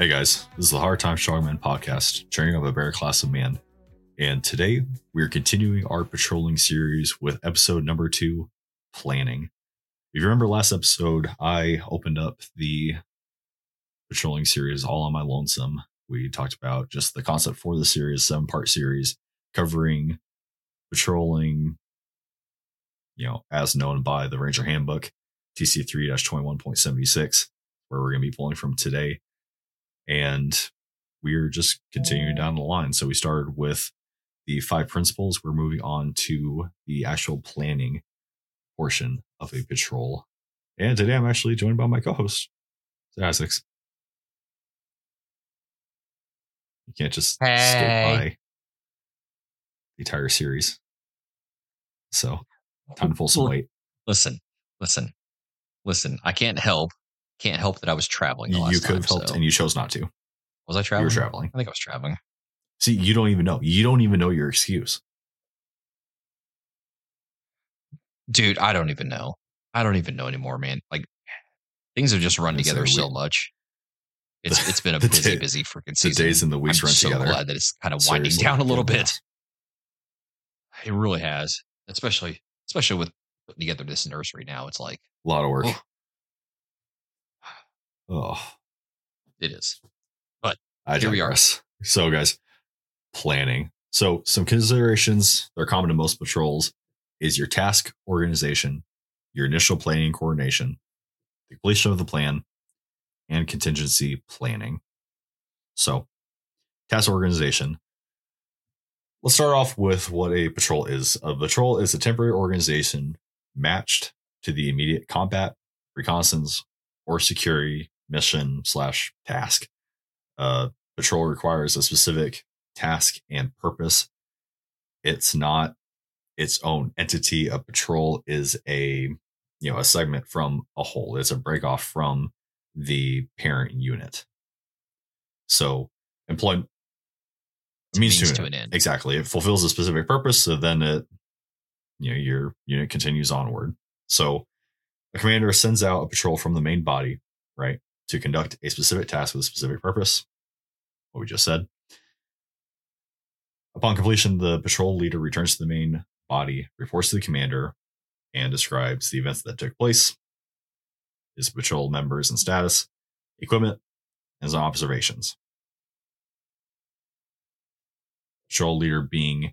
Hey guys, this is the Hard Time Strongman Podcast, training up a better class of man. And today we are continuing our patrolling series with episode number 2, planning. If you remember last episode, I opened up the patrolling series all on my lonesome. We talked about just the concept for the series, 7-part series, covering patrolling, as known by the Ranger Handbook, TC 3-21.76, where we're going to be pulling from today. And we're just continuing down the line. So we started with the 5 principles. We're moving on to the actual planning portion of a patrol. And today I'm actually joined by my co-host, Essex. You can't just skip by the entire series. So time to pull some weight. Listen. I can't help that I was traveling. You could have helped, so. And you chose not to. Was I traveling? You were traveling. I think I was traveling. See, you don't even know. You don't even know your excuse. Dude, I don't even know. I don't even know anymore, man. Like, things have just run together so much. It's been a busy freaking season. The days and the weeks run together. I'm so glad that it's kind of winding down a little bit. It really has. Especially with putting together this nursery now. It's like a lot of work. Oh, it is. But here we are. So guys, planning. So some considerations that are common to most patrols is your task organization, your initial planning and coordination, the completion of the plan, and contingency planning. So task organization. Let's start off with what a patrol is. A patrol is a temporary organization matched to the immediate combat, reconnaissance, or security mission/task. Patrol requires a specific task and purpose. It's not its own entity. A patrol is a segment from a whole. It's a break off from the parent unit. So employment means to an end. Exactly. It fulfills a specific purpose. So then it, your unit continues onward. So a commander sends out a patrol from the main body, right, to conduct a specific task with a specific purpose, what we just said. Upon completion, the patrol leader returns to the main body, reports to the commander, and describes the events that took place, his patrol members and status, equipment, and his observations. Patrol leader being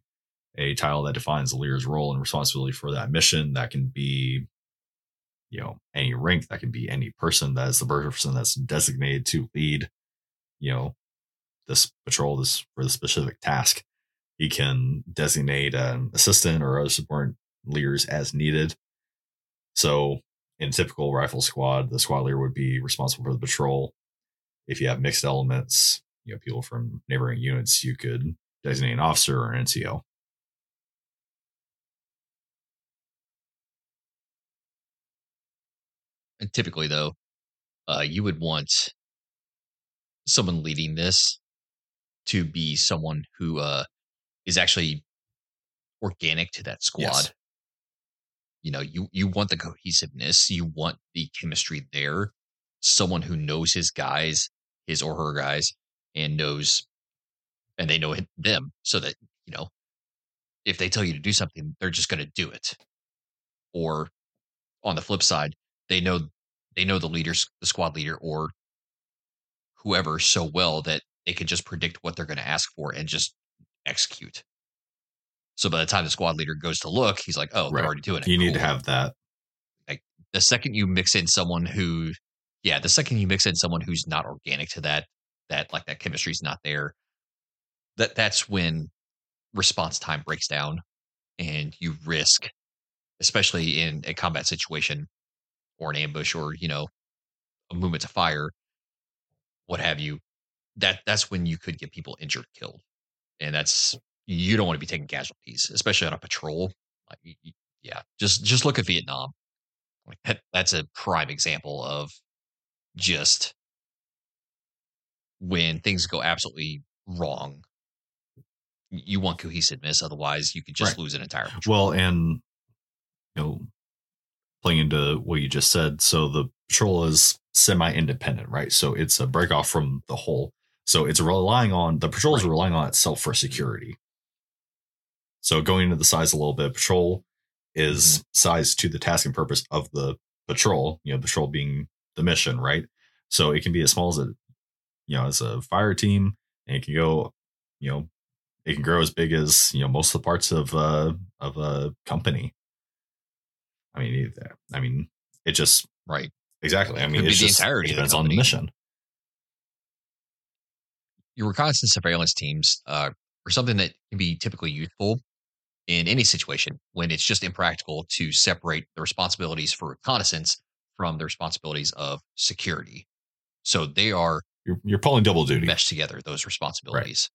a title that defines the leader's role and responsibility for that mission. That can be any rank, that can be any person. That is the person that's designated to lead, this patrol, this for the specific task. He can designate an assistant or other support leaders as needed. So in a typical rifle squad, the squad leader would be responsible for the patrol. If you have mixed elements, people from neighboring units, you could designate an officer or an NCO. And typically, though, you would want someone leading this to be someone who is actually organic to that squad. Yes. You want the cohesiveness. You want the chemistry there. Someone who knows his guys, his or her guys, and they know them, so that, if they tell you to do something, they're just going to do it. Or on the flip side, they know the leaders, the squad leader, or whoever so well that they can just predict what they're going to ask for and just execute. So by the time the squad leader goes to look, he's like, oh, right, they're already doing it. You need to have that. Like the second you mix in someone who's not organic to that like that chemistry's not there, that's when response time breaks down and you risk, especially in a combat situation, or an ambush, or, a movement to fire, what have you, that's when you could get people injured, killed. And you don't want to be taking casualties, especially on a patrol. Just look at Vietnam. Like that's a prime example of just when things go absolutely wrong, you want cohesiveness. Otherwise you could just lose an entire patrol. Well, and playing into what you just said. So the patrol is semi-independent, right? So it's a break off from the whole. So it's relying on the patrol is relying on itself for security. So going into the size a little bit, patrol is sized to the task and purpose of the patrol, you know, patrol being the mission, right? So it can be as small as a, you know, as a fire team, and it can go, you know, it can grow as big as, you know, most of the parts of a company. I mean, it just, right. Exactly. I mean, it's just, the entirety depends on the mission. Your reconnaissance surveillance teams are something that can be typically useful in any situation when it's just impractical to separate the responsibilities for reconnaissance from the responsibilities of security. So they are, you're pulling double duty, meshed together those responsibilities. Right.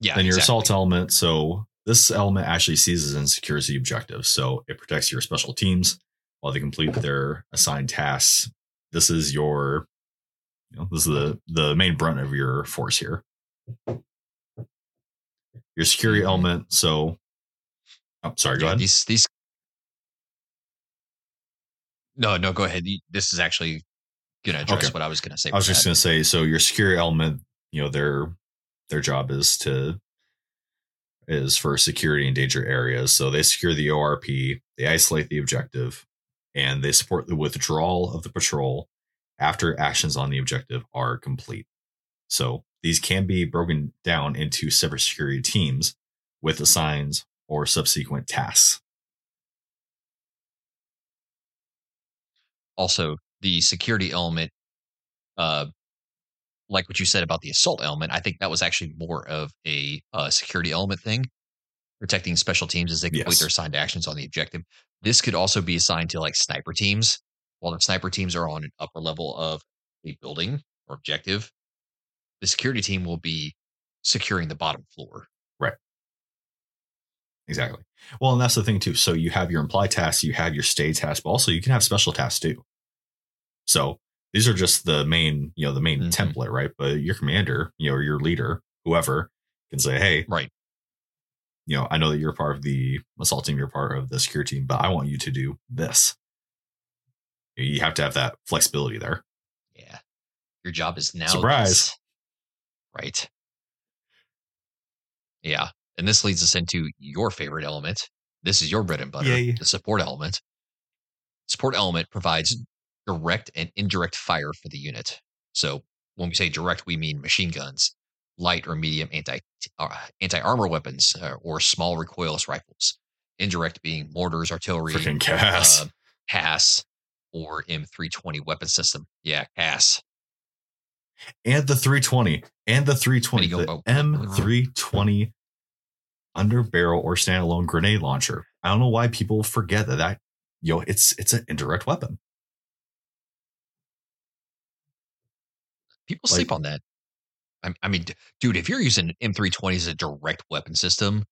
Yeah. And your assault element. So this element actually seizes and secures the objective. So it protects your special teams while they complete their assigned tasks. This is your, you know, this is the main brunt of your force here. Your security element. So, go ahead. No, go ahead. This is actually going to address what I was going to say. I was just going to say, so your security element, you know, their job is for security in danger areas. So they secure the ORP, they isolate the objective, and they support the withdrawal of the patrol after actions on the objective are complete. So these can be broken down into separate security teams with assigns or subsequent tasks. Also, the security element, like what you said about the assault element, I think that was actually more of a security element thing, protecting special teams as they complete their assigned actions on the objective. This could also be assigned to like sniper teams. While the sniper teams are on an upper level of a building or objective, the security team will be securing the bottom floor. Right. Exactly. Well, and that's the thing too. So you have your implied tasks, you have your stay tasks, but also you can have special tasks too. So these are just the main, you know, the main template, right? But your commander, you know, or your leader, whoever, can say, hey, right, you know, I know that you're part of the assault team, you're part of the security team, but I want you to do this. You have to have that flexibility there. Yeah. Your job is now. Surprise. This. Right. Yeah. And this leads us into your favorite element. This is your bread and butter, the support element. Support element provides direct and indirect fire for the unit. So when we say direct, we mean machine guns, light or medium anti-armor weapons, or small recoilless rifles. Indirect being mortars, artillery, CAS. CAS, or M320 weapon system. Yeah, CAS. And the 320, the M320 underbarrel or standalone grenade launcher. I don't know why people forget that, you know, it's an indirect weapon. People sleep on that. I mean, dude, if you're using an M320 as a direct weapon system,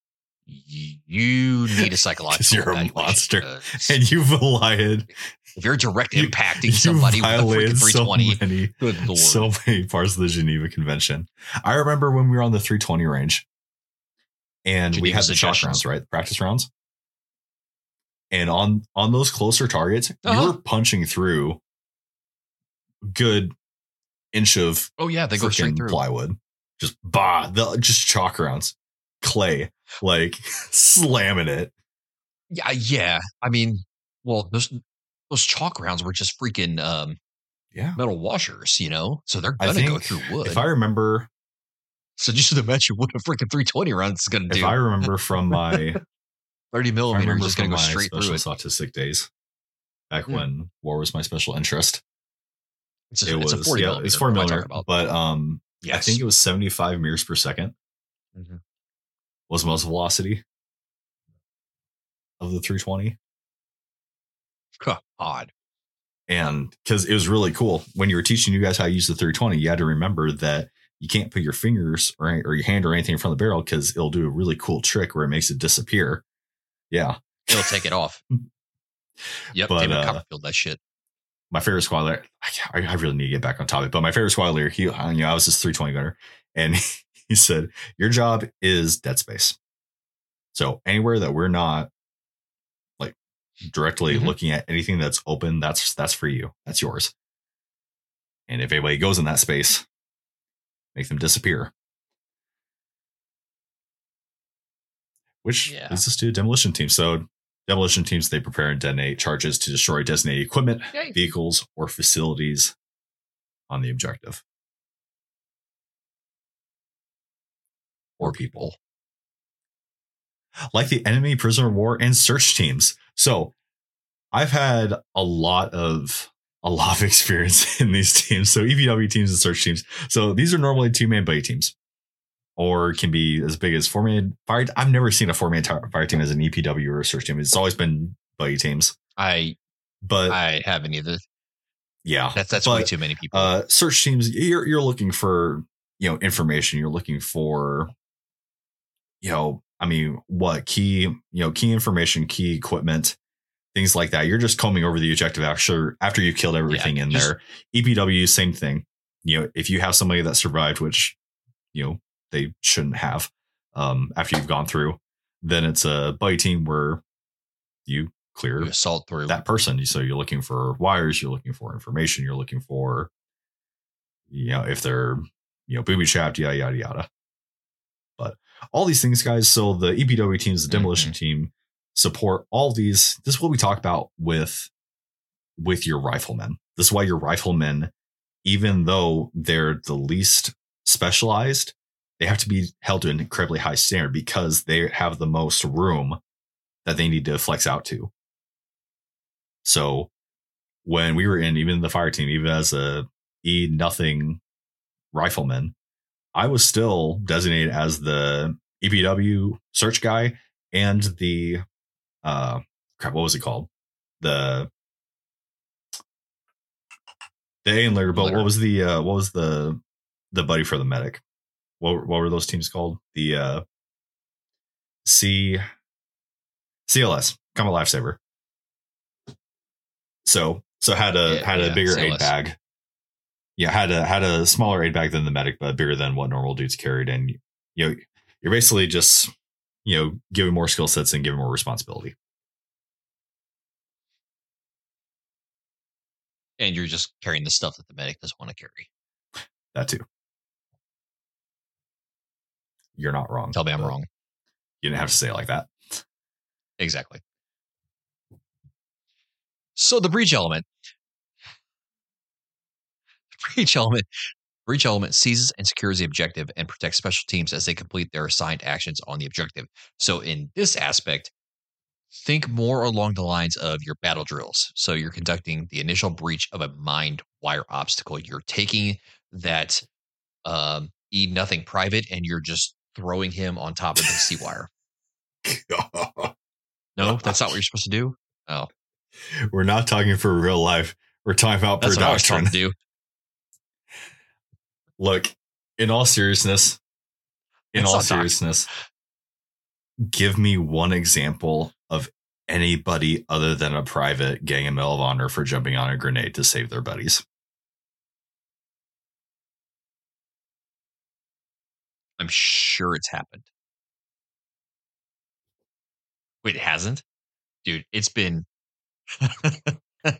you need a psychological evaluation. You're a monster, and you violated. If you're direct impacting somebody with a freaking 320, good lord. So many parts of the Geneva Convention. I remember when we were on the 320 range, and we had the shock rounds, right? The practice rounds. And on those closer targets, you're punching through good inch of they go straight through plywood. Just just chalk rounds, clay, like slamming it. Yeah. I mean, well, those chalk rounds were just freaking metal washers, you know, so they're gonna go through wood. If I remember, so just imagine what a freaking 320 round is gonna do. If I remember from my 30 millimeter, just gonna go straight through it. Autistic days, back when war was my special interest. It was 40 millimeter. It's 40 millimeter, but I think it was 75 meters per second. Mm-hmm. Was most velocity of the 320. Odd. And because it was really cool when you were teaching you guys how to use the 320, you had to remember that you can't put your fingers or your hand or anything in front of the barrel, because it'll do a really cool trick where it makes it disappear. Yeah, it'll take it off. Yep, but David Copperfield, that shit. My favorite squad leader, I really need to get back on topic, but my favorite squad leader, I was his 320 gunner, and he said, your job is dead space. So anywhere that we're not directly looking at anything that's open, that's for you. That's yours. And if anybody goes in that space, make them disappear. Which leads us to demolition teams. So demolition teams, they prepare and detonate charges to destroy designated equipment, vehicles, or facilities on the objective. Or people. Like the enemy, prisoner of war, and search teams. So I've had a lot of experience in these teams. So EPW teams and search teams. So these are normally 2-man buddy teams, or can be as big as 4-man fire. I've never seen a 4-man fire team as an EPW or a search team. It's always been buddy teams. But I haven't either. Yeah, that's way too many people. Search teams. You're looking for, information. You're looking for, key information, key equipment, things like that. You're just combing over the objective after you've killed everything in there. EPW, same thing. If you have somebody that survived, which, they shouldn't have, after you've gone through, then it's a buddy team where you clear assault through that person. So you're looking for wires, you're looking for information, you're looking for, if they're, booby trapped, yada, yada, yada. But all these things, guys. So the EPW teams, the demolition team support all these. This is what we talk about with your riflemen. This is why your riflemen, even though they're the least specialized, they have to be held to an incredibly high standard because they have the most room that they need to flex out to. So when we were in even the fire team, even as a E-nothing rifleman, I was still designated as the EPW search guy and the what was it called? The alien leader, but what was the buddy for the medic? What were those teams called? The CLS, Combat Lifesaver. So had a bigger CLS aid bag. Yeah, had a smaller aid bag than the medic, but bigger than what normal dudes carried. And you're basically just giving more skill sets and giving more responsibility. And you're just carrying the stuff that the medic doesn't want to carry. That too. You're not wrong. Tell me I'm wrong. You didn't have to say it like that. Exactly. So the breach element. Breach element seizes and secures the objective and protects special teams as they complete their assigned actions on the objective. So in this aspect, think more along the lines of your battle drills. So you're conducting the initial breach of a mined wire obstacle. You're taking that E-nothing private and you're just throwing him on top of the C wire. No, that's not what you're supposed to do. Oh, we're not talking for real life. We're talking about that's production. What I was trying to do. Look, in all seriousness, give me one example of anybody other than a private getting a Medal of Honor for jumping on a grenade to save their buddies. I'm sure it's happened. Wait, it hasn't? Dude, it's been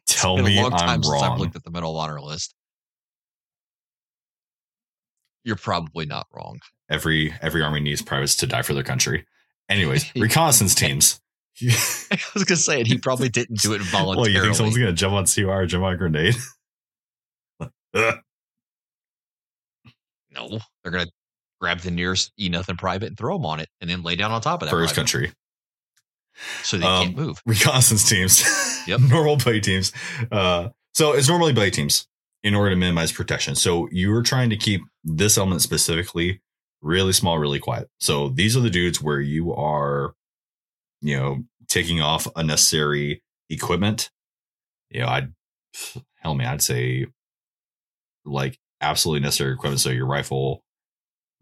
tell me I'm wrong. It's been a long time since I've looked at the Medal of Honor list. You're probably not wrong. Every army needs privates to die for their country. Anyways, reconnaissance teams. I was gonna say it. He probably didn't do it voluntarily. Well, you think someone's gonna jump on CR, jump on a grenade? No, they're gonna grab the nearest E-nothing private and throw them on it, and then lay down on top of that. For his country. So they can't move. Reconnaissance teams. Yep. Normal buddy teams. So it's normally buddy teams in order to minimize protection. So you are trying to keep this element specifically really small, really quiet. So these are the dudes where you are, taking off unnecessary equipment. I'd say like absolutely necessary equipment. So your rifle,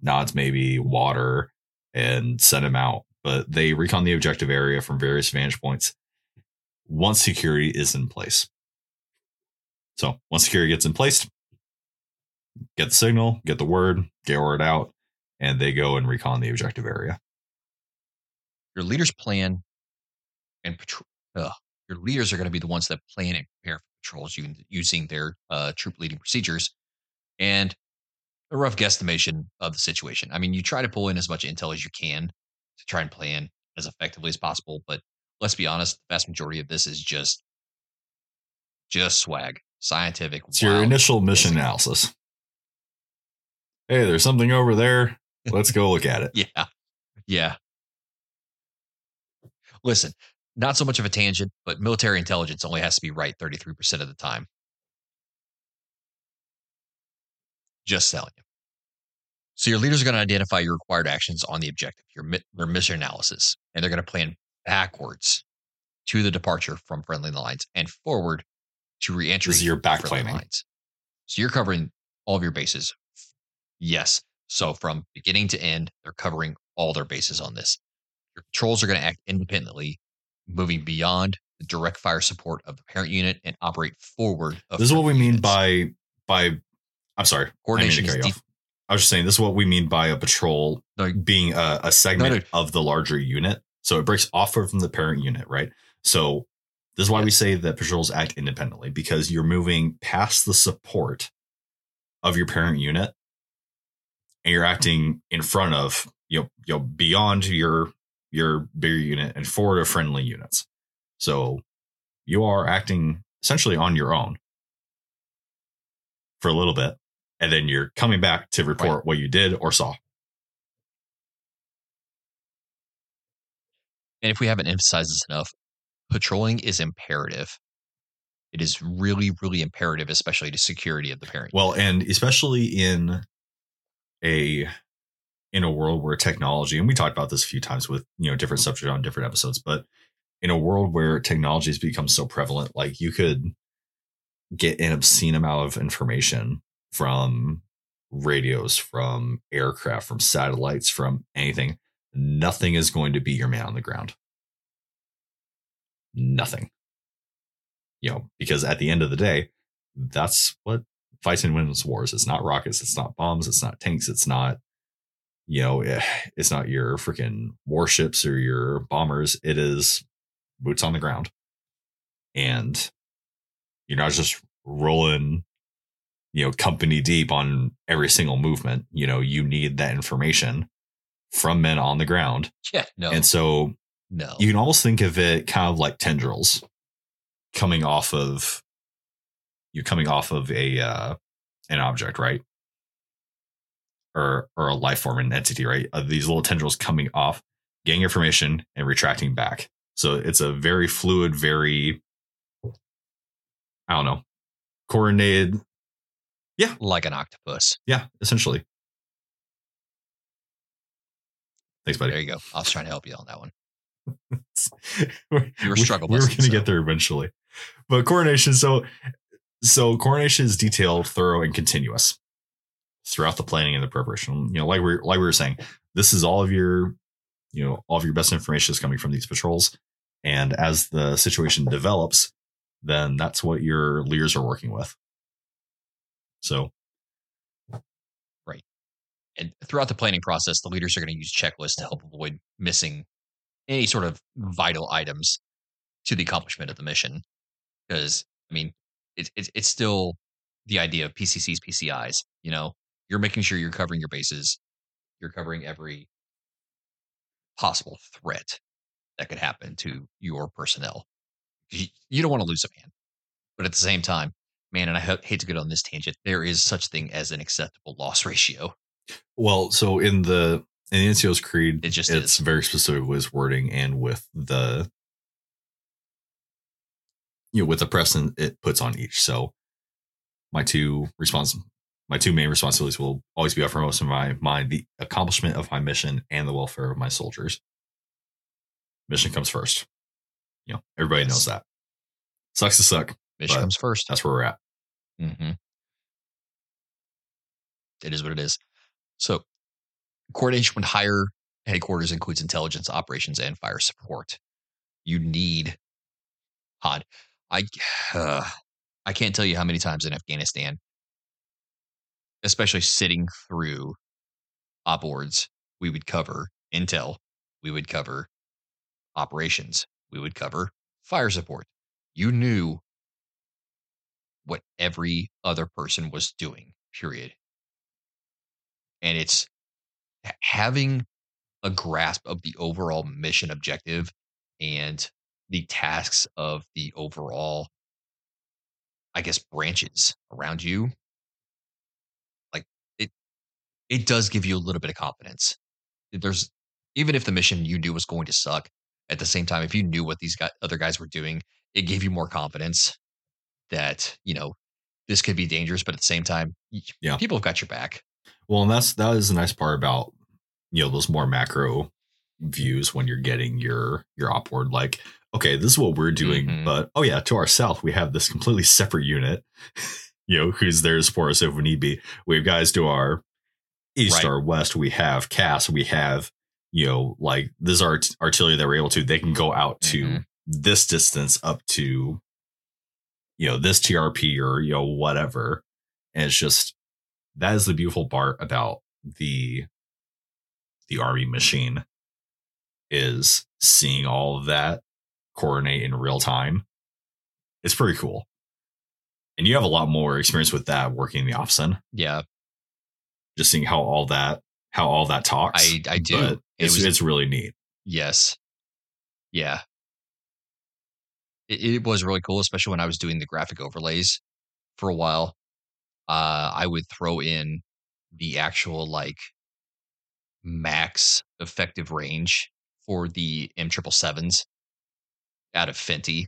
nods, maybe water, and send them out. But they recon the objective area from various vantage points once security is in place. So once security gets in place, get the signal, get the word, get word out, and they go and recon the objective area. Your leader's plan and Your leaders are going to be the ones that plan and prepare for patrols using their troop leading procedures and a rough guesstimation of the situation. I mean, you try to pull in as much intel as you can to try and plan as effectively as possible. But let's be honest, the vast majority of this is just swag, scientific. It's your initial mission analysis. Hey, there's something over there. Let's go look at it. Yeah. Yeah. Listen, not so much of a tangent, but military intelligence only has to be right 33% of the time. Just telling you. So your leaders are going to identify your required actions on the objective, your mission analysis, and they're going to plan backwards to the departure from friendly lines and forward to reentry. This is your back planning. Lines. So you're covering all of your bases. Yes. So from beginning to end, they're covering all their bases on this. Your patrols are going to act independently, moving beyond the direct fire support of the parent unit and operate forward. This is what we mean by I'm sorry, coordination. I was just saying, this is what we mean by a patrol being a segment of the larger unit. So it breaks off from the parent unit, right? So this is why we say that patrols act independently, because you're moving past the support of your parent unit and you're acting in front of, you know, beyond your bigger unit and forward of friendly units. So you are acting essentially on your own for a little bit, and then you're coming back to report what you did or saw. And if we haven't emphasized this enough, patrolling is imperative. It is really, really imperative, especially to security of the parent. Well, and especially in a world where technology, and we talked about this a few times with, different subject on different episodes, but in a world where technology has become so prevalent, like you could get an obscene amount of information from radios, from aircraft, from satellites, from anything. Nothing is going to beat your man on the ground. Nothing. Because at the end of the day, that's what fights and wins wars. It's not rockets. It's not bombs. It's not tanks. It's not, it's not your freaking warships or your bombers. It is boots on the ground. And you're not just rolling, company deep on every single movement. You need that information from men on the ground. Yeah. No. And so you can almost think of it kind of like tendrils coming off of an object, right? Or a life form, an entity, right? These little tendrils coming off, getting information and retracting back. So it's a very fluid, very, coordinated. Yeah. Like an octopus. Yeah, essentially. Thanks, buddy. There you go. I was trying to help you on that one. You were struggling. We're going to get there eventually. But coordination. So coordination is detailed, thorough, and continuous throughout the planning and the preparation. Like we were saying, this is all of your, all of your best information is coming from these patrols. And as the situation develops, then that's what your leaders are working with. So. And throughout the planning process, the leaders are going to use checklists to help avoid missing any sort of vital items to the accomplishment of the mission. Because, it's still the idea of PCCs, PCIs. You're making sure you're covering your bases. You're covering every possible threat that could happen to your personnel. You don't want to lose a man. But at the same time, and I hate to get on this tangent, there is such thing as an acceptable loss ratio. Well, so in the NCO's creed, it's very specific with its wording and with the with the precedent it puts on each. So my two main responsibilities will always be uppermost in my mind: the accomplishment of my mission and the welfare of my soldiers. Mission comes first. Everybody knows that. Sucks to suck. Mission comes first. That's where we're at. Mm-hmm. It is what it is. So coordination with higher headquarters includes intelligence, operations, and fire support. You need HOD. I can't tell you how many times in Afghanistan, especially sitting through op boards, we would cover intel, we would cover operations, we would cover fire support, You knew what every other person was doing, period. And it's having a grasp of the overall mission objective and the tasks of the overall, I guess, branches around you. Like it does give you a little bit of confidence. There's, even if the mission you knew was going to suck, at the same time, if you knew what these other guys were doing, it gave you more confidence that, you know, this could be dangerous, but at the same time, yeah, people have got your back. Well, and that is the nice part about, you know, those more macro views when you're getting your op board, like, okay, this is what we're doing, mm-hmm. but oh yeah, to our south, we have this completely separate unit, you know, who's there to support us if we need be. We have guys to our east, right. Or west, we have CAS, we have, you know, like this is our artillery that we're able to, they can go out to mm-hmm. this distance up to, you know, this TRP or, you know, whatever. And it's just, that is the beautiful part about the army machine, is seeing all of that coordinate in real time. It's pretty cool. And you have a lot more experience with that working the OPSEN. Yeah. Just seeing how all that talks. I do. But it's really neat. Yes. Yeah. It was really cool, especially when I was doing the graphic overlays for a while. I would throw in the actual, like, max effective range for the M777s out of Fenty,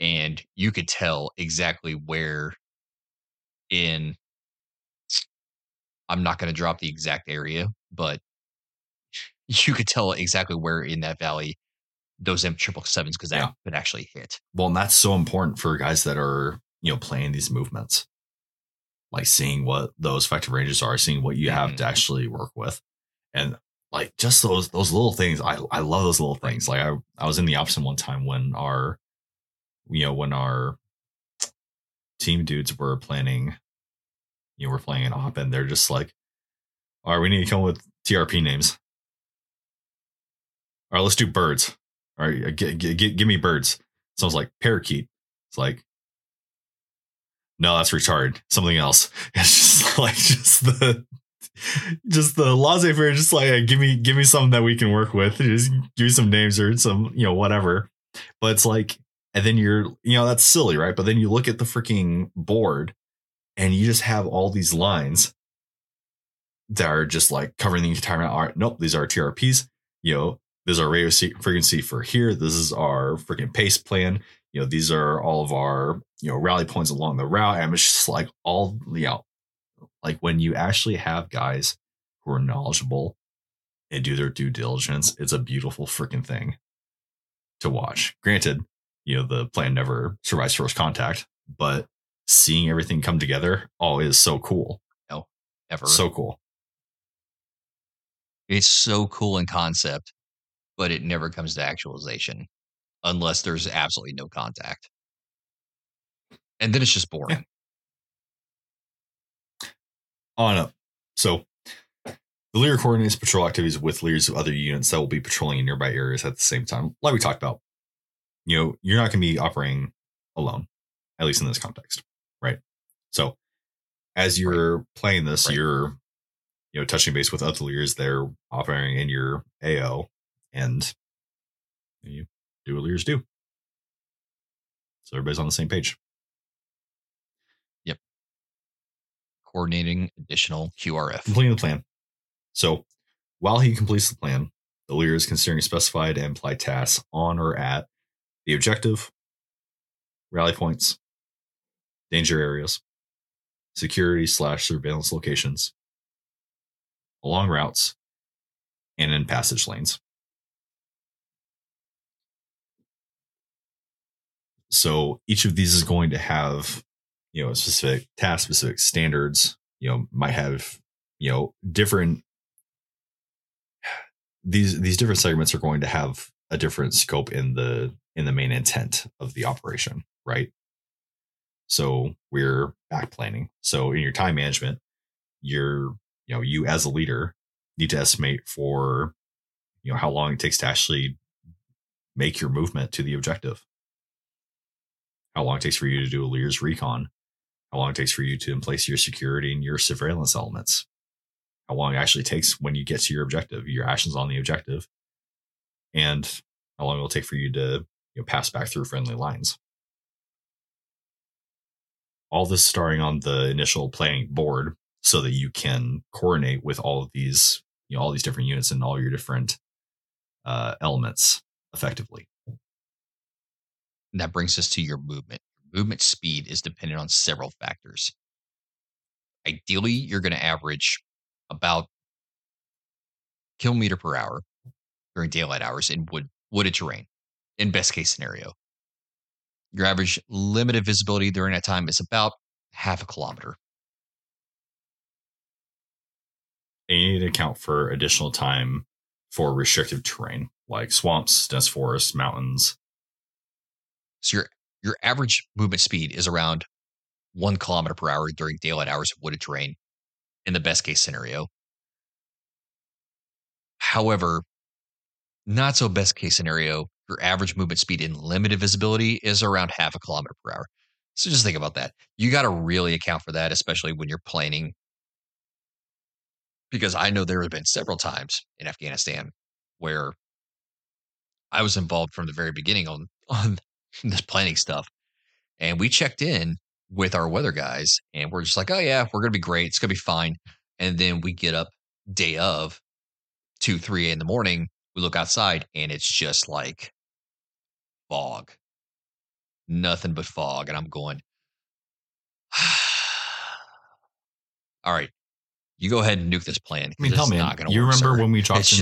and you could tell exactly where in, I'm not going to drop the exact area, but you could tell exactly where in that valley those M777s could actually hit. Well, and that's so important for guys that are, you know, playing these movements, like seeing what those effective ranges are, seeing what you mm-hmm. have to actually work with. And like just those little things, I love those little things. Like I was in the opposite one time when our team dudes were planning, you know, we're playing an op, and they're just like, all right, we need to come up with TRP names. All right, let's do birds. All right, give me birds. So I was like, parakeet. It's like, no, that's retarded. Something else. It's just like the laissez-faire, just like, hey, give me something that we can work with. Just give me some names or some, you know, whatever. But it's like, and then you're, you know, that's silly, right? But then you look at the freaking board and you just have all these lines that are just like covering the entire, all right, nope, these are TRPs, you know, this is our radio frequency for here. This is our freaking pace plan. You know, these are all of our, you know, rally points along the route. And it's just like all, you know, like when you actually have guys who are knowledgeable and do their due diligence, it's a beautiful freaking thing to watch. Granted, you know, the plan never survives first contact, but seeing everything come together, it is so cool. No, ever. So cool. It's so cool in concept, but it never comes to actualization unless there's absolutely no contact. And then it's just boring. Yeah. On up. So the leader coordinates patrol activities with leaders of other units that will be patrolling in nearby areas at the same time. Like we talked about, you know, you're not going to be operating alone, at least in this context. Right. So as you're right. playing this, right. you're, you know, touching base with other leaders. They're operating in your AO, and you do what leaders do. So everybody's on the same page. Coordinating additional QRF. Completing the plan. So while he completes the plan, the leader is considering specified and implied tasks on or at the objective, rally points, danger areas, security/surveillance locations, along routes, and in passage lanes. So each of these is going to have, you know, specific tasks, specific standards, you know, might have, you know, different, these different segments are going to have a different scope in the main intent of the operation, right? So we're back planning. So in your time management, you as a leader need to estimate for, you know, how long it takes to actually make your movement to the objective. how long it takes for you to do a Lear's recon, how long it takes for you to place your security and your surveillance elements, how long it actually takes when you get to your objective, your actions on the objective, and how long it will take for you to pass back through friendly lines. All this starting on the initial planning board so that you can coordinate with all of these, all these different units and all your different elements effectively. And that brings us to your movement. Movement speed is dependent on several factors. Ideally, you're going to average about kilometer per hour during daylight hours in wooded terrain. In best case scenario, your average limited visibility during that time is about half a kilometer. And you need to account for additional time for restrictive terrain like swamps, dense forests, mountains. So your average movement speed is around 1 kilometer per hour during daylight hours of wooded terrain in the best case scenario. However, not so best case scenario, your average movement speed in limited visibility is around half a kilometer per hour. So just think about that. You got to really account for that, especially when you're planning. Because I know there have been several times in Afghanistan where I was involved from the very beginning on this planning stuff. And we checked in with our weather guys and we're just like, oh yeah, we're going to be great. It's going to be fine. And then we get up day of 2, 3 in the morning. We look outside and it's just like fog, nothing but fog. And I'm going, all right. You go ahead and nuke this plan. I mean, tell me, you remember when we talked into,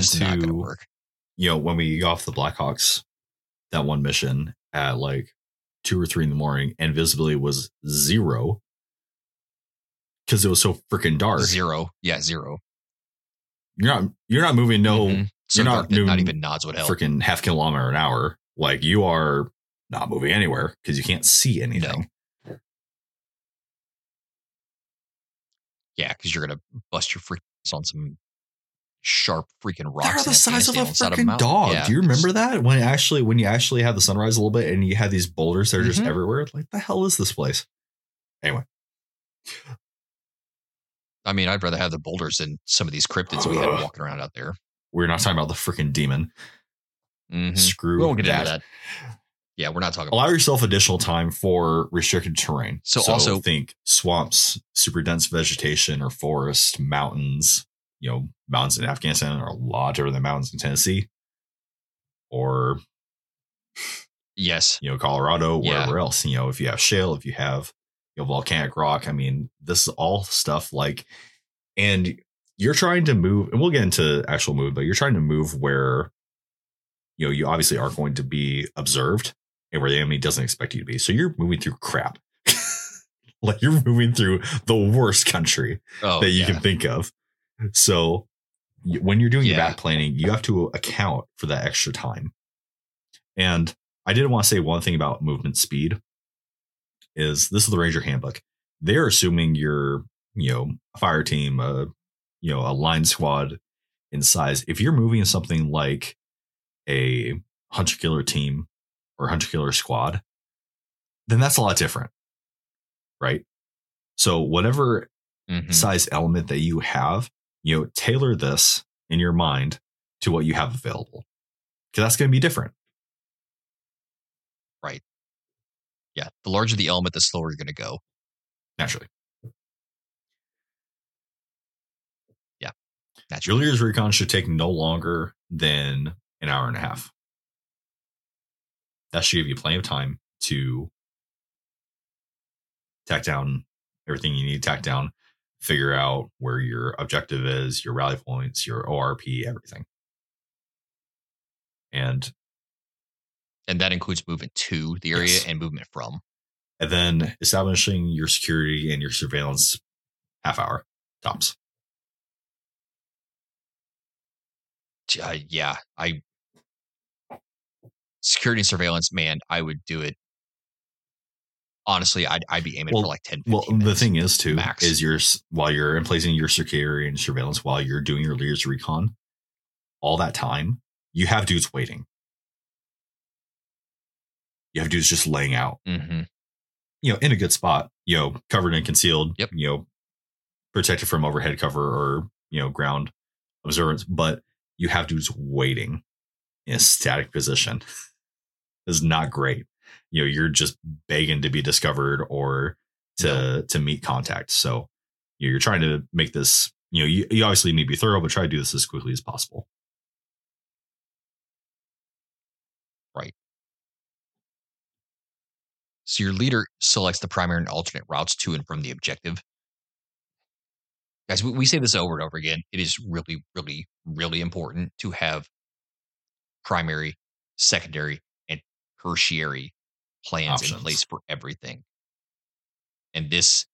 when we got off the Blackhawks, that one mission at like 2 or 3 in the morning and visibility was 0 because it was so freaking dark. 0. Yeah. 0. You're not moving. No, mm-hmm. So you're not moving. Not even nods would help. Freaking half kilometer an hour. Like you are not moving anywhere because you can't see anything. No. Yeah, because you're gonna bust your freaking on some sharp freaking rocks. They're the size of a freaking dog. Yeah. Do you remember that when you actually had the sunrise a little bit and you had these boulders that are just everywhere? Like the hell is this place? Anyway, I mean, I'd rather have the boulders than some of these cryptids we had walking around out there. We're not talking about the freaking demon. Mm-hmm. Screw we won't get into that. Yeah, we're not talking about allow yourself additional time for restricted terrain. So also think swamps, super dense vegetation or forest, mountains. Mountains in Afghanistan are a lot different than mountains in Tennessee or Colorado, wherever else. If you have shale, if you have volcanic rock, I mean, this is all stuff like, and you're trying to move, and we'll get into actual move, but you're trying to move where you obviously are going to be observed. And where the enemy doesn't expect you to be. So you're moving through crap. Like you're moving through the worst country that you can think of. So when you're doing your back planning, you have to account for that extra time. And I did want to say one thing about movement speed is this is the Ranger Handbook. They're assuming you're, a fire team, a line squad in size. If you're moving in something like a hunter killer team, or hunter killer squad, then that's a lot different, right? So whatever size element that you have, tailor this in your mind to what you have available, because that's going to be different, right? Yeah, the larger the element, the slower you're going to go, naturally. Yeah, naturally. Your leader's recon should take no longer than an hour and a half. That should give you plenty of time to tack down everything you need to tack down, figure out where your objective is, your rally points, your ORP, everything. And that includes movement to the area and movement from. And then establishing your security and your surveillance half hour tops. Security and surveillance, man, I would do it. Honestly, I'd be aiming for like 10. Well, the thing is, too, max. Is while you're in placing your security and surveillance, while you're doing your Lear's recon, all that time, you have dudes waiting. You have dudes just laying out. Mm-hmm. you know, in a good spot, you know, covered and concealed, yep, you know, protected from overhead cover or, you know, ground observance, but you have dudes waiting in a static position. Is not great. You know, you're just begging to be discovered or to meet contact. So you're trying to make this, you know, you obviously need to be thorough, but try to do this as quickly as possible. Right. So your leader selects the primary and alternate routes to and from the objective. Guys, we say this over and over again. It is really, really, really important to have primary, secondary, and tertiary plans options in place for everything. And this,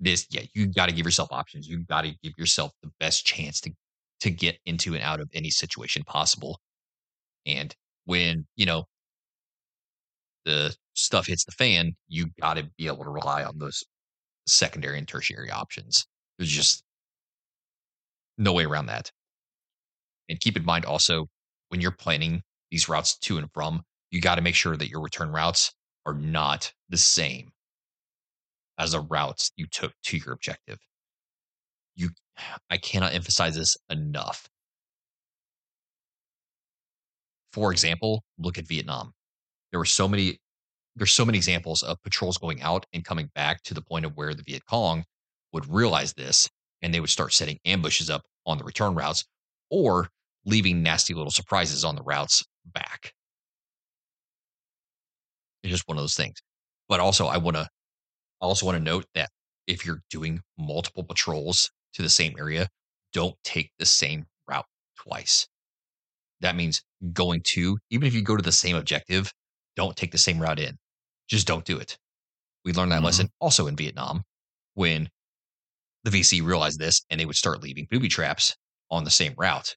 yeah, you got to give yourself options. You got to give yourself the best chance to get into and out of any situation possible. And when, you know, the stuff hits the fan, you got to be able to rely on those secondary and tertiary options. There's just no way around that. And keep in mind also, when you're planning these routes to and from, you got to make sure that your return routes are not the same as the routes you took to your objective. I cannot emphasize this enough. For example, look at Vietnam. There's so many examples of patrols going out and coming back to the point of where the Viet Cong would realize this, and they would start setting ambushes up on the return routes or leaving nasty little surprises on the routes back. It's just one of those things. But also, I also want to note that if you're doing multiple patrols to the same area, don't take the same route twice. That means even if you go to the same objective, don't take the same route in. Just don't do it. We learned that lesson also in Vietnam when the VC realized this, and they would start leaving booby traps on the same route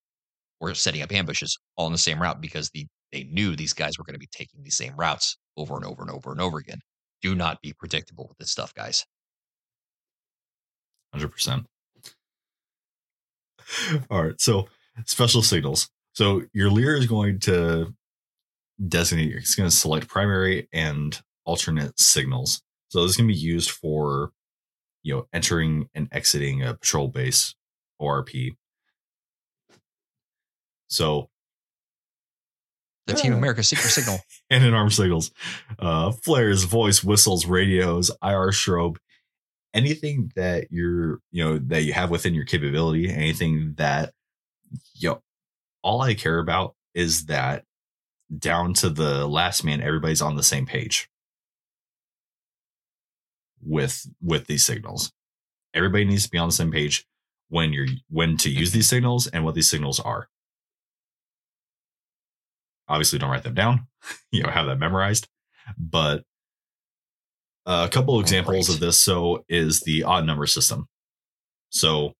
or setting up ambushes all on the same route because they knew these guys were going to be taking these same routes over and over and over and over again. Do not be predictable with this stuff, guys. 100%. All right. So special signals. So your leader is going to designate, it's going to select primary and alternate signals. So this is going to be used for, you know, entering and exiting a patrol base, ORP. So the Team America secret signal and in arm signals, flares, voice, whistles, radios, IR strobe, anything that that you have within your capability, anything that, you know, all I care about is that down to the last man, everybody's on the same page with these signals. Everybody needs to be on the same page when to use these signals and what these signals are. Obviously, don't write them down, you know, have that memorized. But a couple of examples of this. So is the odd number system. So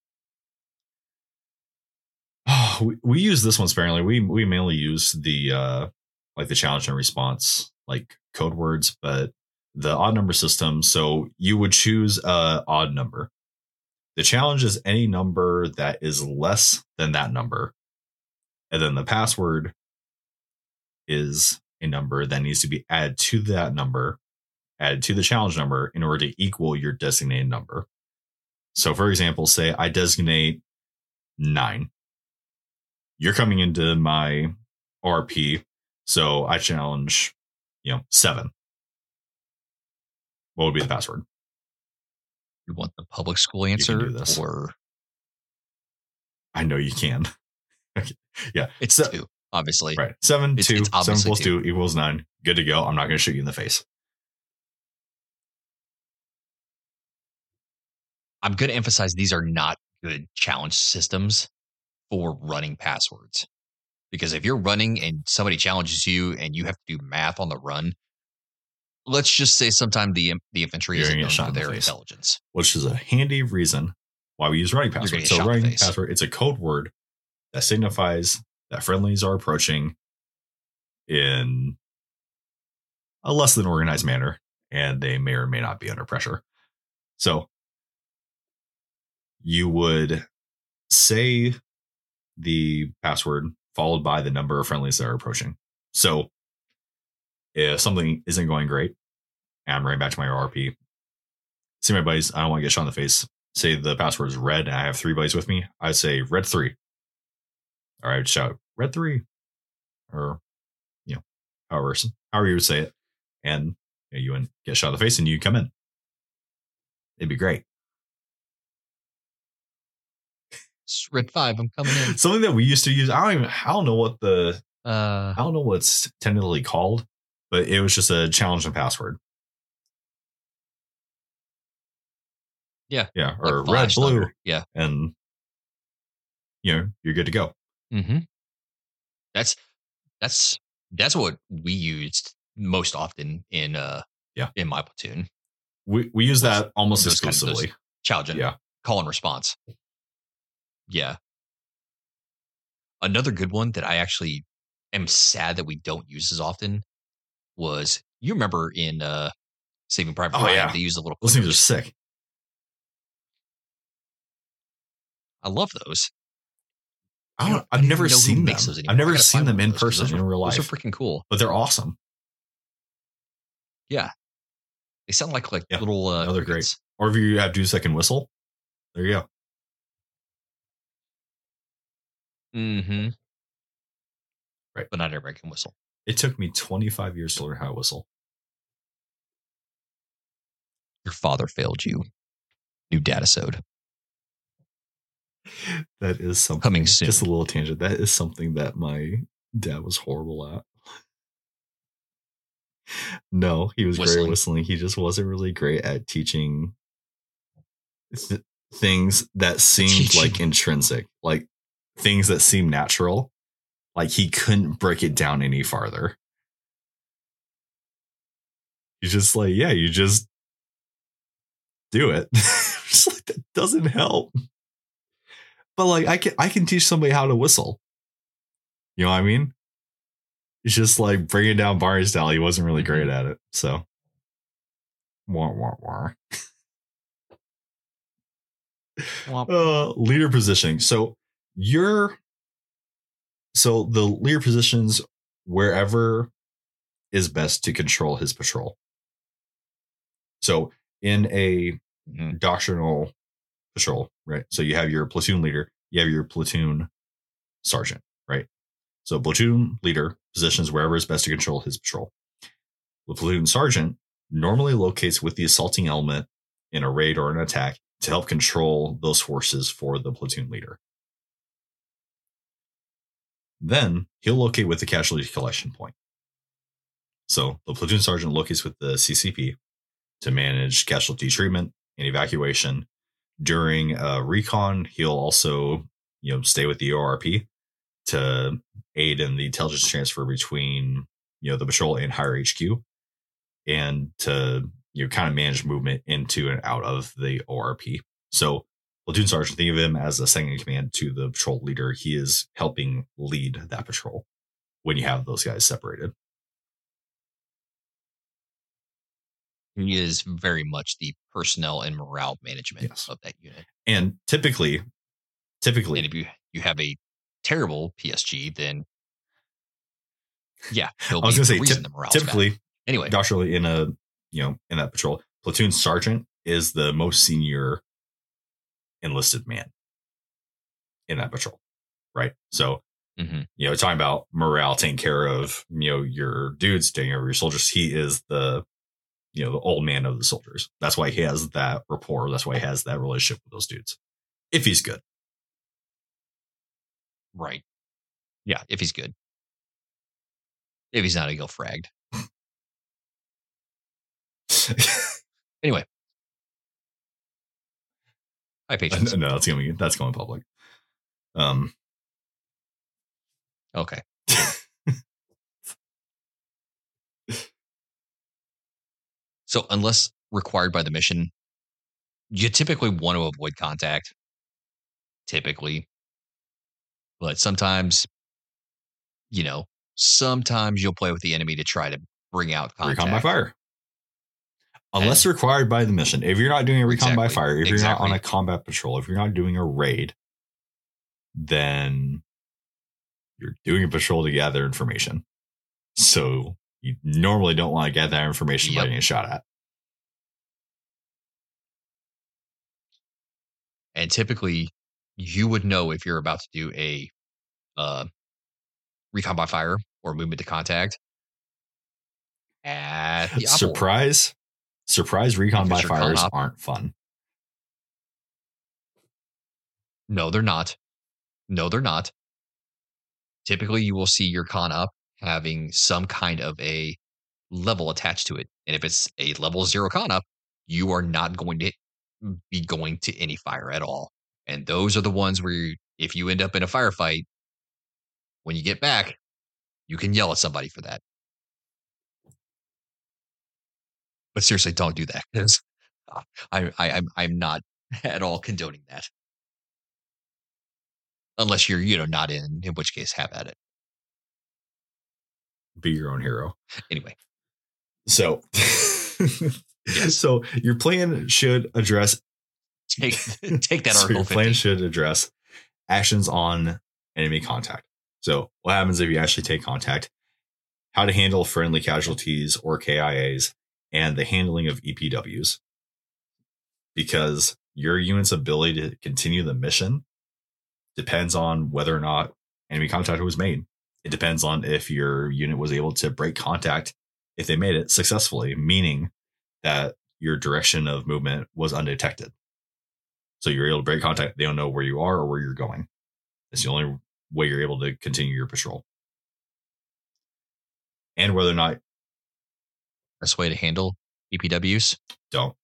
we use this one sparingly. We mainly use the like the challenge and response, like code words, but the odd number system. So you would choose a odd number. The challenge is any number that is less than that number. And then the password is a number that needs to be added to that number, added to the challenge number in order to equal your designated number. So for example, say I designate 9. You're coming into my RP, so I challenge, you know, 7. What would be the password? You want the public school answer or? I know you can. Okay. Yeah. It's 2. Obviously, right. 7 plus 2 equals 9. Good to go. I'm not going to shoot you in the face. I'm going to emphasize these are not good challenge systems for running passwords, because if you're running and somebody challenges you and you have to do math on the run, let's just say sometimes the infantry is known for their intelligence, which is a handy reason why we use running passwords. So running password, it's a code word that signifies that friendlies are approaching in a less than organized manner, and they may or may not be under pressure. So you would say the password followed by the number of friendlies that are approaching. So if something isn't going great, And I'm right back to my ORP. See my buddies. I don't want to get shot in the face. Say the password is red and I have three buddies with me. I'd say red 3. Or I would shout red 3. Or, you know, however you would say it. And you wouldn't get shot in the face and you come in. It'd be great. It's red 5. I'm coming in. Something that we used to use. I don't know what's technically called, but it was just a challenge and password. Yeah. Yeah. Or like red, blue. Thunder. Yeah. And, you know, you're good to go. Mm-hmm. That's what we used most often in my platoon. We use that almost exclusively. Kind of challenge and call and response. Yeah. Another good one that I actually am sad that we don't use as often was, you remember in Saving Private Ryan, they used a little. Those things are sick. I love those. I've never seen them. I've never seen them in person in real life. Those are freaking cool. But they're awesome. Yeah. They sound like little. They're great. Or if you have dudes that can whistle, there you go. Mm-hmm. Right. But not everybody can whistle. It took me 25 years to learn how to whistle. Your father failed you. New datasode. That is something. Coming soon. Just a little tangent. That is something that my dad was horrible at. No, he was great at whistling. He just wasn't really great at teaching things that seemed like intrinsic, like things that seemed natural. Like he couldn't break it down any farther. He's just like, yeah, you just do it. Just like, that doesn't help. But like I can teach somebody how to whistle. You know what I mean? It's just like bringing down Barney style. He wasn't really great at it. So. Leader positioning. So the leader positions wherever is best to control his patrol. So in a doctrinal patrol, right? So you have your platoon leader, you have your platoon sergeant, right? So platoon leader positions wherever is best to control his patrol. The platoon sergeant normally locates with the assaulting element in a raid or an attack to help control those forces for the platoon leader. Then he'll locate with the casualty collection point. So the platoon sergeant locates with the CCP to manage casualty treatment and evacuation. During a recon, he'll also, you know, stay with the ORP to aid in the intelligence transfer between, you know, the patrol and higher HQ, and to, you know, kind of manage movement into and out of the ORP. So platoon sergeant, think of him as a second in command to the patrol leader. He is helping lead that patrol when you have those guys separated. He is very much the personnel and morale management of that unit. And typically, and if you have a terrible PSG, then I was going to say typically, anyway, doctrinally in that patrol, platoon sergeant is the most senior enlisted man in that patrol, right? So, you know, talking about morale, taking care of, you know, your dudes, taking care of your soldiers. He is the, you know, the old man of the soldiers. That's why he has that rapport. That's why he has that relationship with those dudes. If he's good. Right. Yeah. If he's good. If he's not, he'll fragged. Anyway. Hi, patrons. No, that's going public. Okay. So unless required by the mission, you typically want to avoid contact. Typically. But sometimes, you know, you'll play with the enemy to try to bring out contact. Recon by fire. Unless required by the mission. If you're not doing a recon by fire, if you're not on a combat patrol, if you're not doing a raid, then you're doing a patrol to gather information. So you normally don't want to get that information by getting shot at. And typically, you would know if you're about to do a recon by fire or movement to contact. At the surprise. Surprise recon by fires aren't fun. No, they're not. No, they're not. Typically, you will see your con up having some kind of a level attached to it. And if it's a level 0 con up, you are not going to be going to any fire at all. And those are the ones where you, if you end up in a firefight, when you get back, you can yell at somebody for that. But seriously, don't do that, because I'm not at all condoning that. Unless you're, you know, not in, which case, have at it. Be your own hero. Anyway. So, yes. So your plan should address. Take that article. Your plan should address actions on enemy contact. So what happens if you actually take contact, how to handle friendly casualties or KIAs, and the handling of EPWs. Because your unit's ability to continue the mission depends on whether or not enemy contact was made. It depends on if your unit was able to break contact, if they made it successfully, meaning that your direction of movement was undetected. So you're able to break contact. They don't know where you are or where you're going. It's the only way you're able to continue your patrol. And whether or not. Best way to handle EPWs? Don't.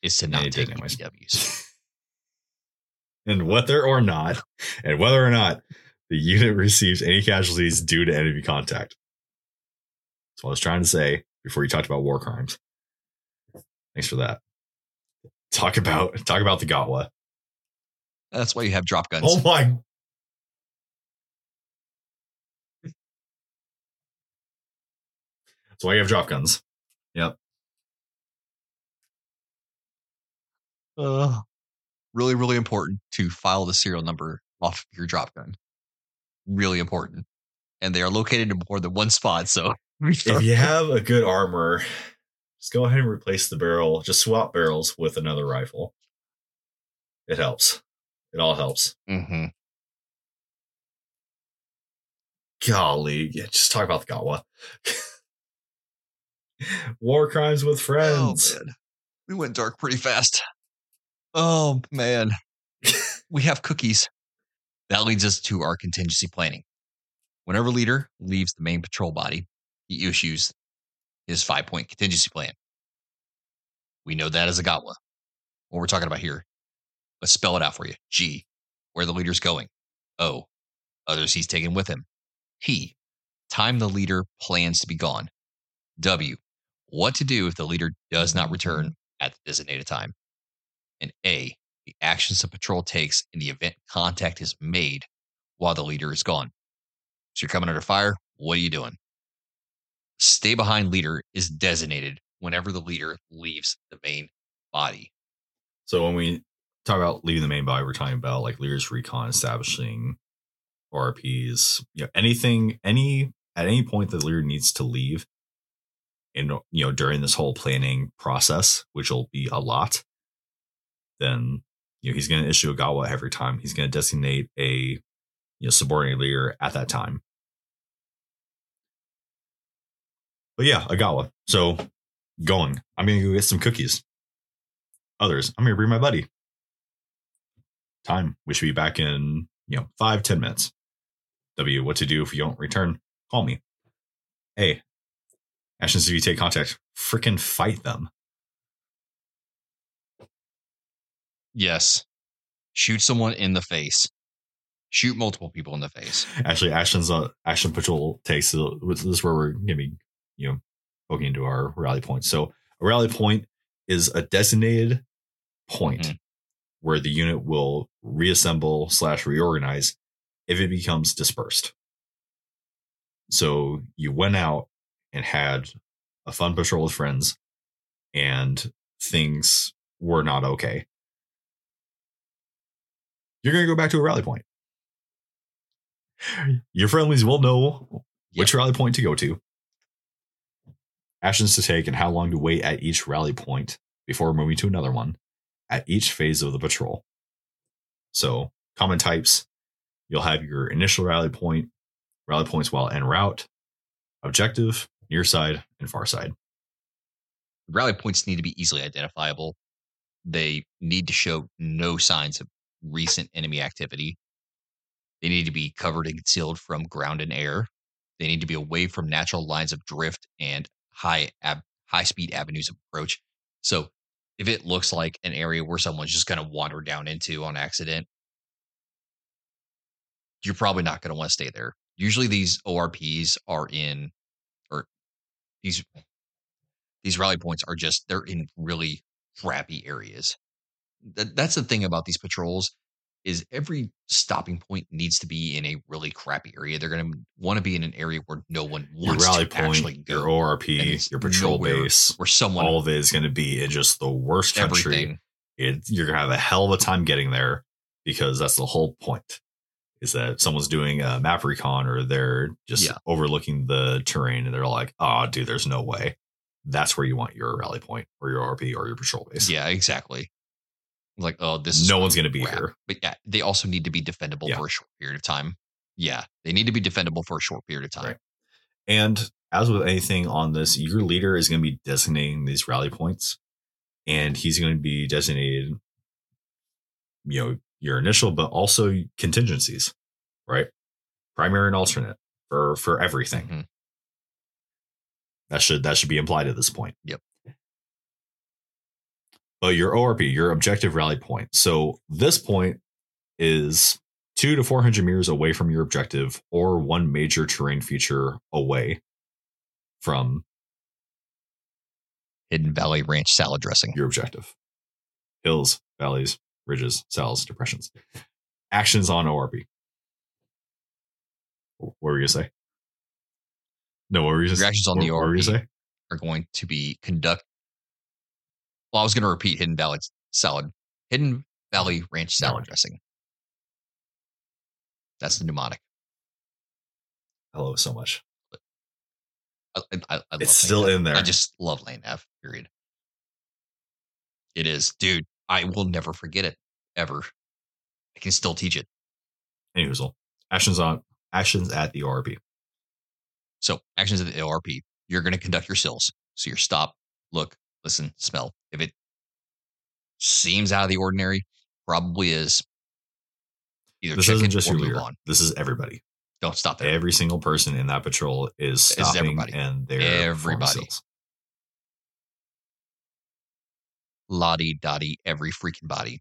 Is to not take EPWs. And whether or not, the unit receives any casualties due to enemy contact. That's what I was trying to say before you talked about war crimes. Thanks for that. Talk about the GOTWA. That's why you have drop guns. Oh my. That's why you have drop guns. Yep. Really, really important to file the serial number off your drop gun. Really important. And they are located in more than one spot. So if you have a good armor, just go ahead and replace the barrel. Just swap barrels with another rifle. It helps. It all helps. Mm-hmm. Golly. Yeah, just talk about the GOTWA. War crimes with friends. Oh, man. We went dark pretty fast. Oh, man. We have cookies. That leads us to our contingency planning. Whenever leader leaves the main patrol body, he issues his 5-point contingency plan. We know that as a GOTWA. What we're talking about here. Let's spell it out for you. G, where the leader's going. O, others he's taking with him. P, time the leader plans to be gone. W, what to do if the leader does not return at the designated time. And A, the actions the patrol takes in the event contact is made while the leader is gone. So you're coming under fire. What are you doing? Stay behind leader is designated whenever the leader leaves the main body. So when we talk about leaving the main body, we're talking about like leaders recon, establishing ORPs, you know, anything, at any point that the leader needs to leave. And, you know, during this whole planning process, which will be a lot, then, you know, he's going to issue a GOTWA every time. He's going to designate a, you know, subordinate leader at that time. But yeah, a GOTWA. So going, I'm going to go get some cookies. Others, I'm going to bring my buddy. Time. We should be back in, you know, 5-10 minutes. W, what to do if you don't return? Call me. Hey. Actions if you take contact, freaking fight them. Yes. Shoot someone in the face. Shoot multiple people in the face. Actually, action patrol takes, this is where we're going to be, you know, poking into our rally point. So a rally point is a designated point where the unit will reassemble / reorganize if it becomes dispersed. So you went out and had a fun patrol with friends, and things were not okay. You're going to go back to a rally point. Your friendlies will know which rally point to go to, actions to take, and how long to wait at each rally point before moving to another one at each phase of the patrol. So common types, you'll have your initial rally points while en route, objective, near side, and far side. Rally points need to be easily identifiable. They need to show no signs of recent enemy activity. They need to be covered and concealed from ground and air. They need to be away from natural lines of drift and high speed avenues of approach. So if it looks like an area where someone's just going to wander down into on accident, you're probably not going to want to stay there. Usually these ORPs are in, or these rally points are just, they're in really crappy areas. That's the thing about these patrols, is every stopping point needs to be in a really crappy area. They're going to want to be in an area where no one wants to actually go. Your rally point, your ORP, your patrol base, where someone, all of it is going to be in just the worst country. You're going to have a hell of a time getting there, because that's the whole point, is that someone's doing a map recon or they're just overlooking the terrain and they're like, oh, dude, there's no way. That's where you want your rally point or your ORP or your patrol base. Yeah, exactly. Like, oh, this is no one's going to be here. But yeah, they also need to be defendable for a short period of time. Yeah, they need to be defendable for a short period of time. Right. And as with anything on this, your leader is going to be designating these rally points, and he's going to be designated, you know, your initial, but also contingencies, right? Primary and alternate for everything. Mm-hmm. That should be implied at this point. Yep. But your ORP, your objective rally point. So this point is 200 to 400 meters away from your objective, or one major terrain feature away from Hidden Valley Ranch salad dressing. Your objective. Hills, valleys, ridges, salves, depressions. Actions on ORP. What were you going to say? No, what were you going to say? Your actions on the ORP are going to be conduct. Well, I was going to repeat Hidden Valley Ranch salad dressing. That's the mnemonic. I love it so much. I it's still in there. I just love Land Nav, period. It is. Dude, I will never forget it, ever. I can still teach it. Anyways, actions at the ORP. So, actions at the ORP. You're going to conduct your SILs. So, your stop, look, listen, smell. If it seems out of the ordinary, probably is. Either this isn't just your leader. This is everybody. Don't stop there. Every single person in that patrol is stopping, and they're everybody. Lottie dotty, every freaking body.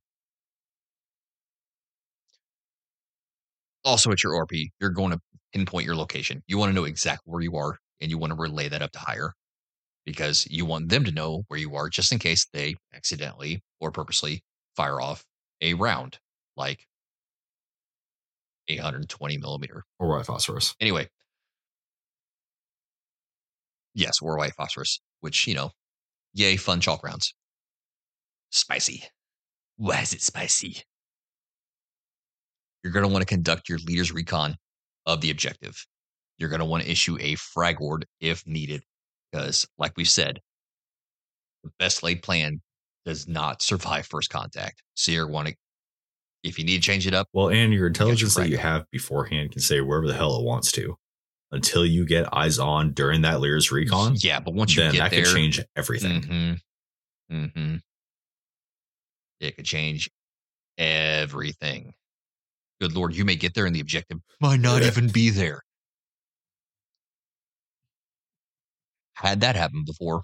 Also, at your ORP, you're going to pinpoint your location. You want to know exactly where you are, and you want to relay that up to higher, because you want them to know where you are, just in case they accidentally or purposely fire off a round, like 820 millimeter. Or white phosphorus. Anyway. Yes, or white phosphorus, which, you know, yay, fun chalk rounds. Spicy. Why is it spicy? You're going to want to conduct your leader's recon of the objective. You're going to want to issue a frag ward if needed. Because, like we said, the best laid plan does not survive first contact. So you're wanting, if you need to change it up. Well, and your intelligence that you have beforehand can say wherever the hell it wants to, until you get eyes on during that leader's recon. Yeah, but once you get there, that could change everything. Mm-hmm. Mm-hmm. It could change everything. Good Lord, you may get there and the objective might not even be there. Had that happen before.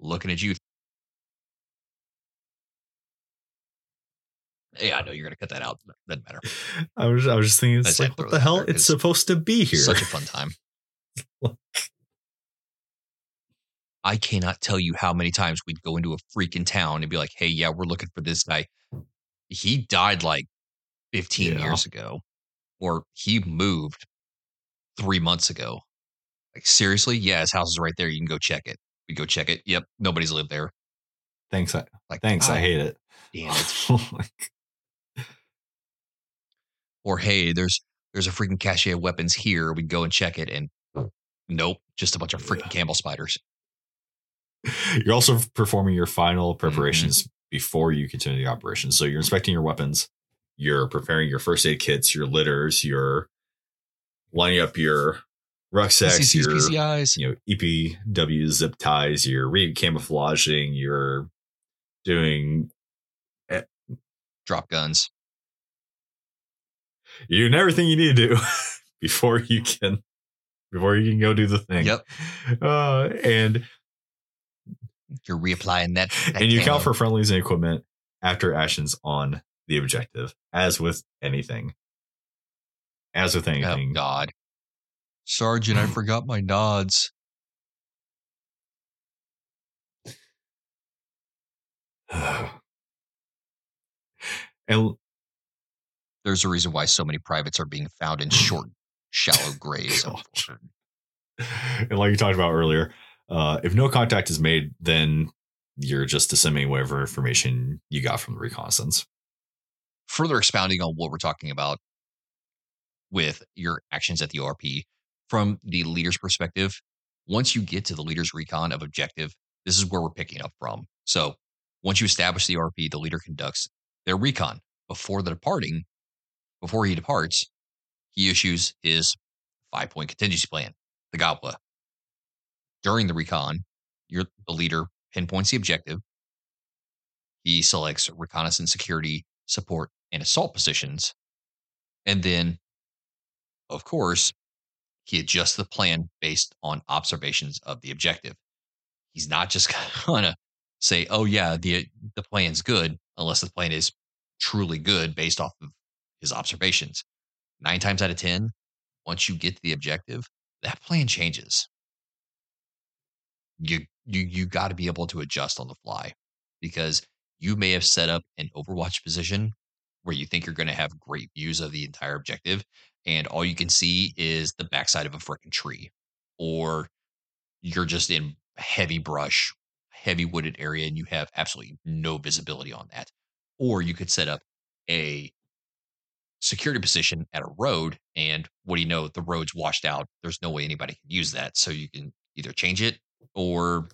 Looking at you. Yeah, I know you're going to cut that out. Doesn't matter. I was just thinking, it's like, what the hell? It's supposed to be here. Such a fun time. I cannot tell you how many times we'd go into a freaking town and be like, hey, yeah, we're looking for this guy. He died like 15 years ago, or he moved 3 months ago. Like, seriously? Yeah, his house is right there. You can go check it. We go check it. Yep. Nobody's lived there. Thanks. I hate it. Damn it. Or, hey, there's a freaking cache of weapons here. We go and check it, and nope, just a bunch of freaking Campbell spiders. You're also performing your final preparations before you continue the operation. So you're inspecting your weapons, you're preparing your first aid kits, your litters, you're lining up your rucksacks, PCCs, your PCIs, EPW zip ties, you're re-camouflaging, you're doing drop guns. You're doing everything you need to do before you can go do the thing. Yep. And you're reapplying that and you account for friendlies and equipment after actions on the objective, as with anything. Oh, God. Sergeant, I forgot my nods. And there's a reason why so many privates are being found in short, shallow graves. And like you talked about earlier, if no contact is made, then you're just disseminating whatever information you got from the reconnaissance. Further expounding on what we're talking about with your actions at the ORP, from the leader's perspective, once you get to the leader's recon of objective, this is where we're picking up from. So once you establish the ORP, the leader conducts their recon. Before he departs, he issues his 5-point contingency plan, the GOTWA. During the recon, the leader pinpoints the objective. He selects reconnaissance, security, support, and assault positions. And then, of course, he adjusts the plan based on observations of the objective. He's not just going to say, oh, yeah, the plan's good, unless the plan is truly good based off of his observations. 9 times out of 10, once you get to the objective, that plan changes. You got to be able to adjust on the fly, because you may have set up an overwatch position where you think you're going to have great views of the entire objective, and all you can see is the backside of a freaking tree, or you're just in heavy brush, heavy wooded area, and you have absolutely no visibility on that. Or you could set up a security position at a road, and what do you know? The road's washed out. There's no way anybody can use that. So you can either change it or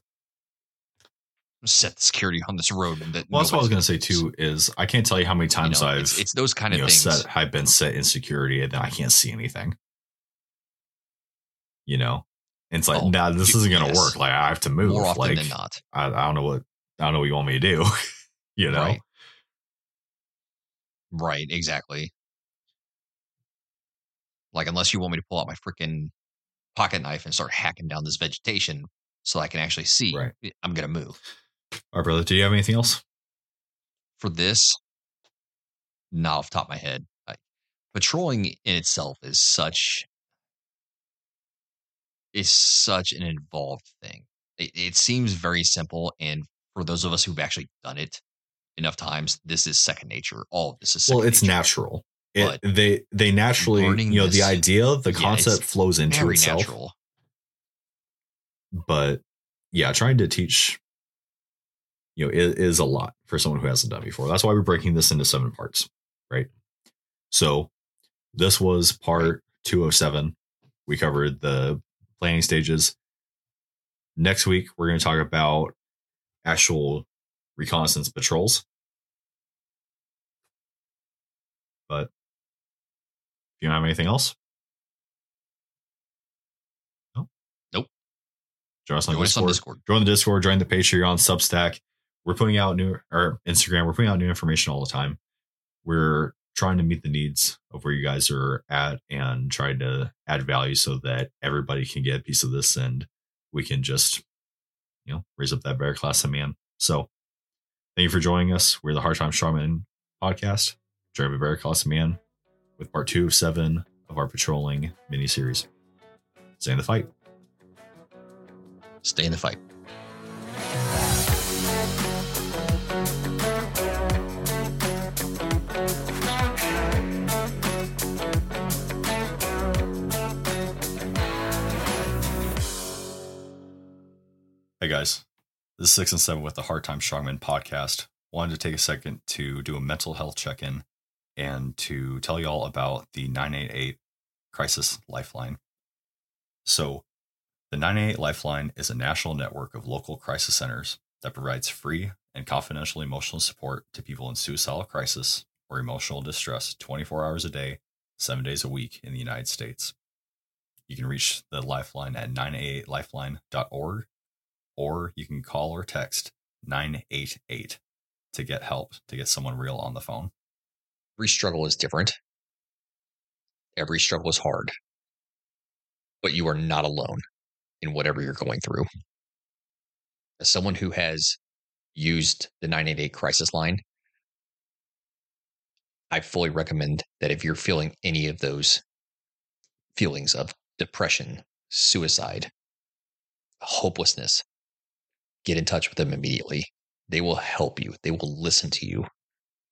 set the security on this road. Well, that's what I was going to say too, is I can't tell you how many times it's those kind of things. I've been set in security and then I can't see anything. And it's like, this isn't going to work. Like, I have to move. More often than not. I don't know what you want me to do. Right, exactly. Like, unless you want me to pull out my freaking pocket knife and start hacking down this vegetation so I can actually see, right, I'm going to move. All right, brother, do you have anything else for this? Not off the top of my head. Like, patrolling in itself is such an involved thing. It seems very simple, and for those of us who've actually done it enough times, this is second nature. All of this is second nature. Well, it's natural. They naturally, the idea, the concept flows into itself. Natural. But yeah, trying to teach, it is a lot for someone who hasn't done it before. That's why we're breaking this into 7 parts, right? So this was part 207. We covered the planning stages. Next week, we're going to talk about actual reconnaissance patrols. But do you have anything else? No? Nope. Join us on Discord. Join the Discord. Join the Patreon, Substack. We're putting out Instagram. We're putting out new information all the time. We're trying to meet the needs of where you guys are at and trying to add value so that everybody can get a piece of this, and we can just, raise up that better class of man. So thank you for joining us. We're the Hard Time Strongman Podcast. Jeremy Barrett, Colossal Man, with part 2 of 7 of our patrolling miniseries. Stay in the fight. Stay in the fight. Hey guys, this is 6 and 7 with the Hard Time Strongman Podcast. Wanted to take a second to do a mental health check-in and to tell y'all about the 988 Crisis Lifeline. So the 988 Lifeline is a national network of local crisis centers that that provides free and confidential emotional support to people in suicidal crisis or emotional distress 24 hours a day, 7 days a week in the United States. You can reach the Lifeline at 988lifeline.org, or you can call or text 988 to get help, to get someone real on the phone. Every struggle is different. Every struggle is hard. But you are not alone in whatever you're going through. As someone who has used the 988 crisis line, I fully recommend that if you're feeling any of those feelings of depression, suicide, hopelessness, get in touch with them immediately. They will help you. They will listen to you.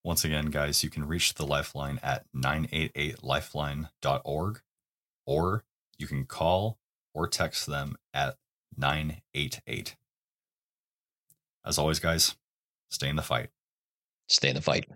Once again, guys, you can reach the Lifeline at 988lifeline.org, or you can call or text them at 988. As always, guys, stay in the fight. Stay in the fight.